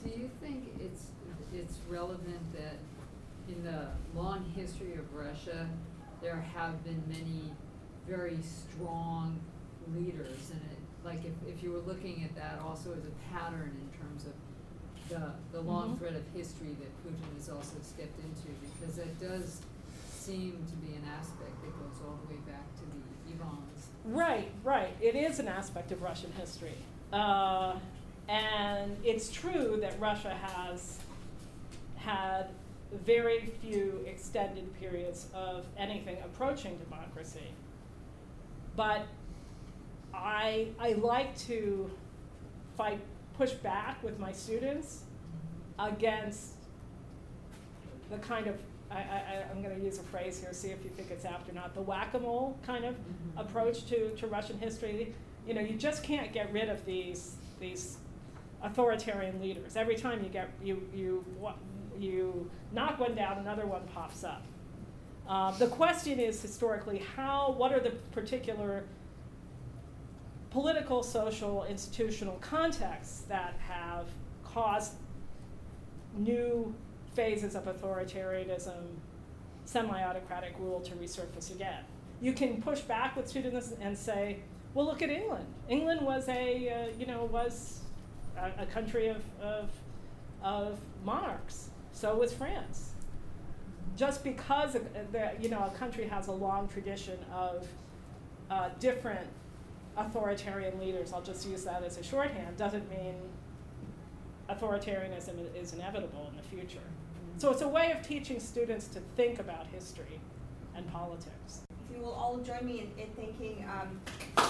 do, do you think it's it's relevant that in the long history of Russia, there have been many very strong leaders, and it, like if, if you were looking at that also as a pattern in terms of the the long mm-hmm. thread of history that Putin has also stepped into, because that does seem to be an aspect that goes all the way back to the Ivans. Right, right. It is an aspect of Russian history, uh, and it's true that Russia has had very few extended periods of anything approaching democracy. But I I like to fight, push back with my students against the kind of, I, I, I'm going to use a phrase here, see if you think it's apt or not, the whack-a-mole kind of mm-hmm. approach to, to Russian history. You know, you just can't get rid of these these authoritarian leaders. Every time you get, you you what, you knock one down, another one pops up. Uh, the question is historically how, what are the particular political, social, institutional contexts that have caused new phases of authoritarianism, semi-autocratic rule to resurface again? You can push back with students and say, well, look at England. England was a, uh, you know, was a, a country of, of, of monarchs. So was France. Just because of the, you know, a country has a long tradition of uh, different authoritarian leaders, I'll just use that as a shorthand, doesn't mean authoritarianism is inevitable in the future. Mm-hmm. So it's a way of teaching students to think about history and politics. If you will all join me in, in thanking um